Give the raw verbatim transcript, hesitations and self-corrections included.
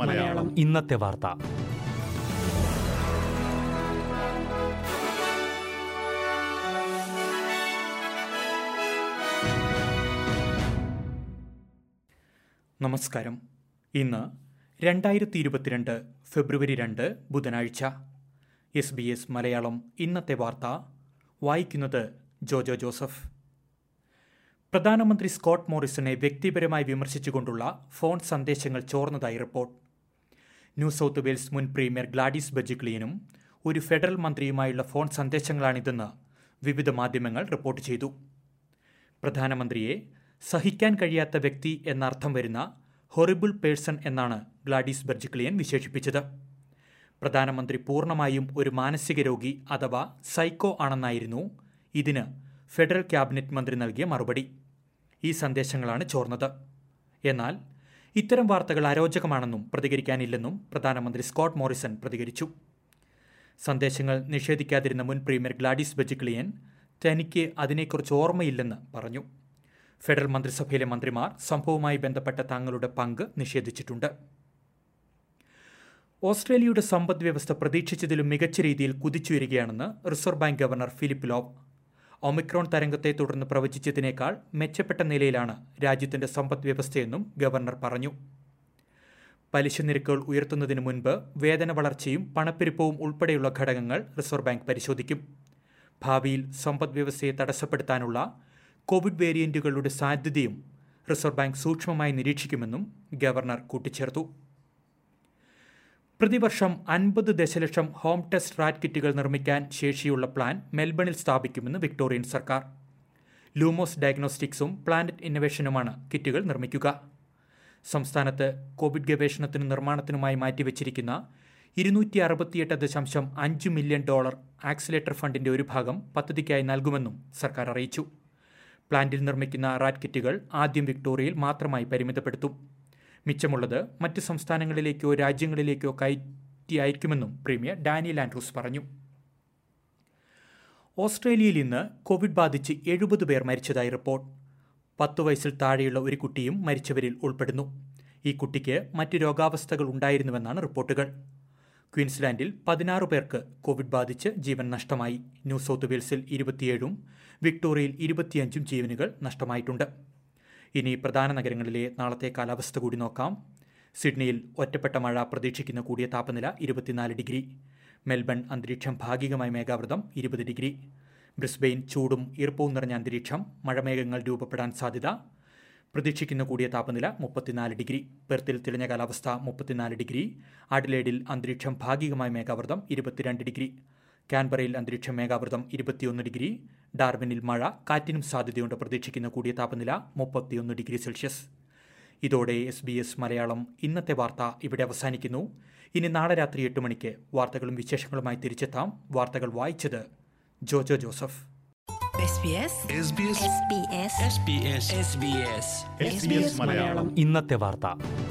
മലയാളം ഇന്നത്തെ വാർത്ത. നമസ്കാരം. ഇന്ന് രണ്ടായിരത്തി ഇരുപത്തിരണ്ട് ഫെബ്രുവരി രണ്ട് ബുധനാഴ്ച. എസ് ബി എസ് മലയാളം ഇന്നത്തെ വാർത്ത വായിക്കുന്നത് ജോജോ ജോസഫ്. പ്രധാനമന്ത്രി സ്കോട്ട് മോറിസനെ വ്യക്തിപരമായി വിമർശിച്ചുകൊണ്ടുള്ള ഫോൺ സന്ദേശങ്ങൾ ചോർന്നതായി റിപ്പോർട്ട്. ന്യൂ സൗത്ത് വെയിൽസ് മുൻ പ്രീമിയർ ഗ്ലാഡിസ് ബെർജിക്ലിയനും ഒരു ഫെഡറൽ മന്ത്രിയുമായുള്ള ഫോൺ സന്ദേശങ്ങളാണിതെന്ന് വിവിധ മാധ്യമങ്ങൾ റിപ്പോർട്ട് ചെയ്തു. പ്രധാനമന്ത്രിയെ സഹിക്കാൻ കഴിയാത്ത വ്യക്തി എന്നർത്ഥം വരുന്ന ഹൊറിബിൾ പേഴ്സൺ എന്നാണ് ഗ്ലാഡിസ് ബെർജിക്ലിയൻ വിശേഷിപ്പിച്ചത്. പ്രധാനമന്ത്രി പൂർണ്ണമായും ഒരു മാനസിക രോഗി അഥവാ സൈക്കോ ആണെന്നായിരുന്നു ഇതിന് ഫെഡറൽ ക്യാബിനറ്റ് മന്ത്രി നൽകിയ മറുപടി. ഈ സന്ദേശങ്ങളാണ് ചോർന്നത്. എന്നാൽ ഇത്തരം വാർത്തകൾ അരോചകമാണെന്നും പ്രതികരിക്കാനില്ലെന്നും പ്രധാനമന്ത്രി സ്കോട്ട് മോറിസൺ പ്രതികരിച്ചു. സന്ദേശങ്ങൾ നിഷേധിക്കാതിരുന്ന മുൻ പ്രീമിയർ ഗ്ലാഡിസ് ബെർജിക്ലിയൻ തനിക്ക് അതിനെക്കുറിച്ച് ഓർമ്മയില്ലെന്ന് പറഞ്ഞു. ഫെഡറൽ മന്ത്രിസഭയിലെ മന്ത്രിമാർ സംഭവവുമായി ബന്ധപ്പെട്ട തങ്ങളുടെ പങ്ക് നിഷേധിച്ചിട്ടുണ്ട്. ഓസ്ട്രേലിയയുടെ സമ്പദ്വ്യവസ്ഥ പ്രതീക്ഷിച്ചതിലും മികച്ച രീതിയിൽ കുതിച്ചുയരുകയാണെന്ന് reserve bank governor Philip Lowe. Omicron തരംഗത്തെ തുടർന്ന് പ്രവചിച്ചതിനേക്കാൾ മെച്ചപ്പെട്ട നിലയിലാണ് രാജ്യത്തിന്റെ സമ്പദ് വ്യവസ്ഥയെന്നും ഗവർണർ പറഞ്ഞു. പലിശ നിരക്കുകൾ ഉയർത്തുന്നതിന് മുൻപ് വേതന വളർച്ചയും പണപ്പെരുപ്പവും ഉൾപ്പെടെയുള്ള ഘടകങ്ങൾ റിസർവ് ബാങ്ക് പരിശോധിക്കും. ഭാവിയിൽ സമ്പദ് വ്യവസ്ഥയെ തടസ്സപ്പെടുത്താനുള്ള കോവിഡ് വേരിയന്റുകളുടെ സാധ്യതയും റിസർവ് ബാങ്ക് സൂക്ഷ്മമായി നിരീക്ഷിക്കുമെന്നും ഗവർണർ കൂട്ടിച്ചേർത്തു. പ്രതിവർഷം അൻപത് ദശലക്ഷം ഹോം ടെസ്റ്റ് റാറ്റ് കിറ്റുകൾ നിർമ്മിക്കാൻ ശേഷിയുള്ള പ്ലാൻ മെൽബണിൽ സ്ഥാപിക്കുമെന്ന് വിക്ടോറിയൻ സർക്കാർ. ലൂമോസ് ഡയഗ്നോസ്റ്റിക്സും പ്ലാന്റ് ഇന്നൊവേഷനുമാണ് കിറ്റുകൾ നിർമ്മിക്കുക. സംസ്ഥാനത്ത് കോവിഡ് ഗവേഷണത്തിനും നിർമ്മാണത്തിനുമായി മാറ്റിവെച്ചിരിക്കുന്ന ഇരുന്നൂറ്റി അറുപത്തിയെട്ട് ദശാംശം അഞ്ച് മില്യൺ ഡോളർ ആക്സിലേറ്റർ ഫണ്ടിന്റെ ഒരു ഭാഗം പദ്ധതിക്കായി നൽകുമെന്നും സർക്കാർ അറിയിച്ചു. പ്ലാന്റിൽ നിർമ്മിക്കുന്ന റാറ്റ് കിറ്റുകൾ ആദ്യം വിക്ടോറിയയിൽ മാത്രമായി പരിമിതപ്പെടുത്തും. മിച്ചമുള്ളത് മറ്റ് സംസ്ഥാനങ്ങളിലേക്കോ രാജ്യങ്ങളിലേക്കോ കയറ്റി അയക്കുമെന്നും പ്രീമിയർ ഡാനിയൽ ആൻഡ്രൂസ് പറഞ്ഞു. ഓസ്ട്രേലിയയിൽ ഇന്ന് കോവിഡ് ബാധിച്ച് എഴുപത് പേർ മരിച്ചതായി റിപ്പോർട്ട്. പത്ത് വയസ്സിൽ താഴെയുള്ള ഒരു കുട്ടിയും മരിച്ചവരിൽ ഉൾപ്പെടുന്നു. ഈ കുട്ടിക്ക് മറ്റ് രോഗാവസ്ഥകൾ ഉണ്ടായിരുന്നുവെന്നാണ് റിപ്പോർട്ടുകൾ. ക്വീൻസ്ലാൻഡിൽ പതിനാറ് പേർക്ക് കോവിഡ് ബാധിച്ച് ജീവൻ നഷ്ടമായി. ന്യൂ സൗത്ത് വെയിൽസിൽ ഇരുപത്തിയേഴും വിക്ടോറിയയിൽ ഇരുപത്തിയഞ്ചും ജീവനുകൾ നഷ്ടമായിട്ടുണ്ട്. ഇനി പ്രധാന നഗരങ്ങളിലെ നാളത്തെ കാലാവസ്ഥ കൂടി നോക്കാം. സിഡ്നിയിൽ ഒറ്റപ്പെട്ട മഴ പ്രതീക്ഷിക്കുന്ന കൂടിയ താപനില ഇരുപത്തിനാല് ഡിഗ്രി. മെൽബൺ അന്തരീക്ഷം ഭാഗികമായി മേഘാവൃതം, ഇരുപത് ഡിഗ്രി. ബ്രിസ്ബെയിൻ ചൂടും ഈർപ്പവും നിറഞ്ഞ അന്തരീക്ഷം, മഴമേഘങ്ങൾ രൂപപ്പെടാൻ സാധ്യത. പ്രതീക്ഷിക്കുന്ന കൂടിയ താപനില മുപ്പത്തിനാല് ഡിഗ്രി. പെർത്തിൽ തെളിഞ്ഞ കാലാവസ്ഥ മുപ്പത്തിനാല് ഡിഗ്രി. അഡലേഡിൽ അന്തരീക്ഷം ഭാഗികമായി മേഘാവൃതം, ഇരുപത്തിരണ്ട് ഡിഗ്രി. കാൻബറയിൽ അന്തരീക്ഷം മേഘാവൃതം, ഇരുപത്തിയൊന്ന് ഡിഗ്രി. ഡാർവിനിൽ മഴ, കാറ്റിനും സാധ്യതയുണ്ട്. പ്രതീക്ഷിക്കുന്ന കൂടിയ താപനില മുപ്പത്തിയൊന്ന് ഡിഗ്രി സെൽഷ്യസ്. ഇതോടെ എസ് ബി എസ് മലയാളം ഇന്നത്തെ വാർത്ത ഇവിടെ അവസാനിക്കുന്നു. ഇനി നാളെ രാത്രി എട്ട് മണിക്ക് വാർത്തകളും വിശേഷങ്ങളുമായി തിരിച്ചെത്താം. വാർത്തകൾ വായിച്ചത് ജോജോ ജോസഫ്. ഇന്നത്തെ വാർത്ത.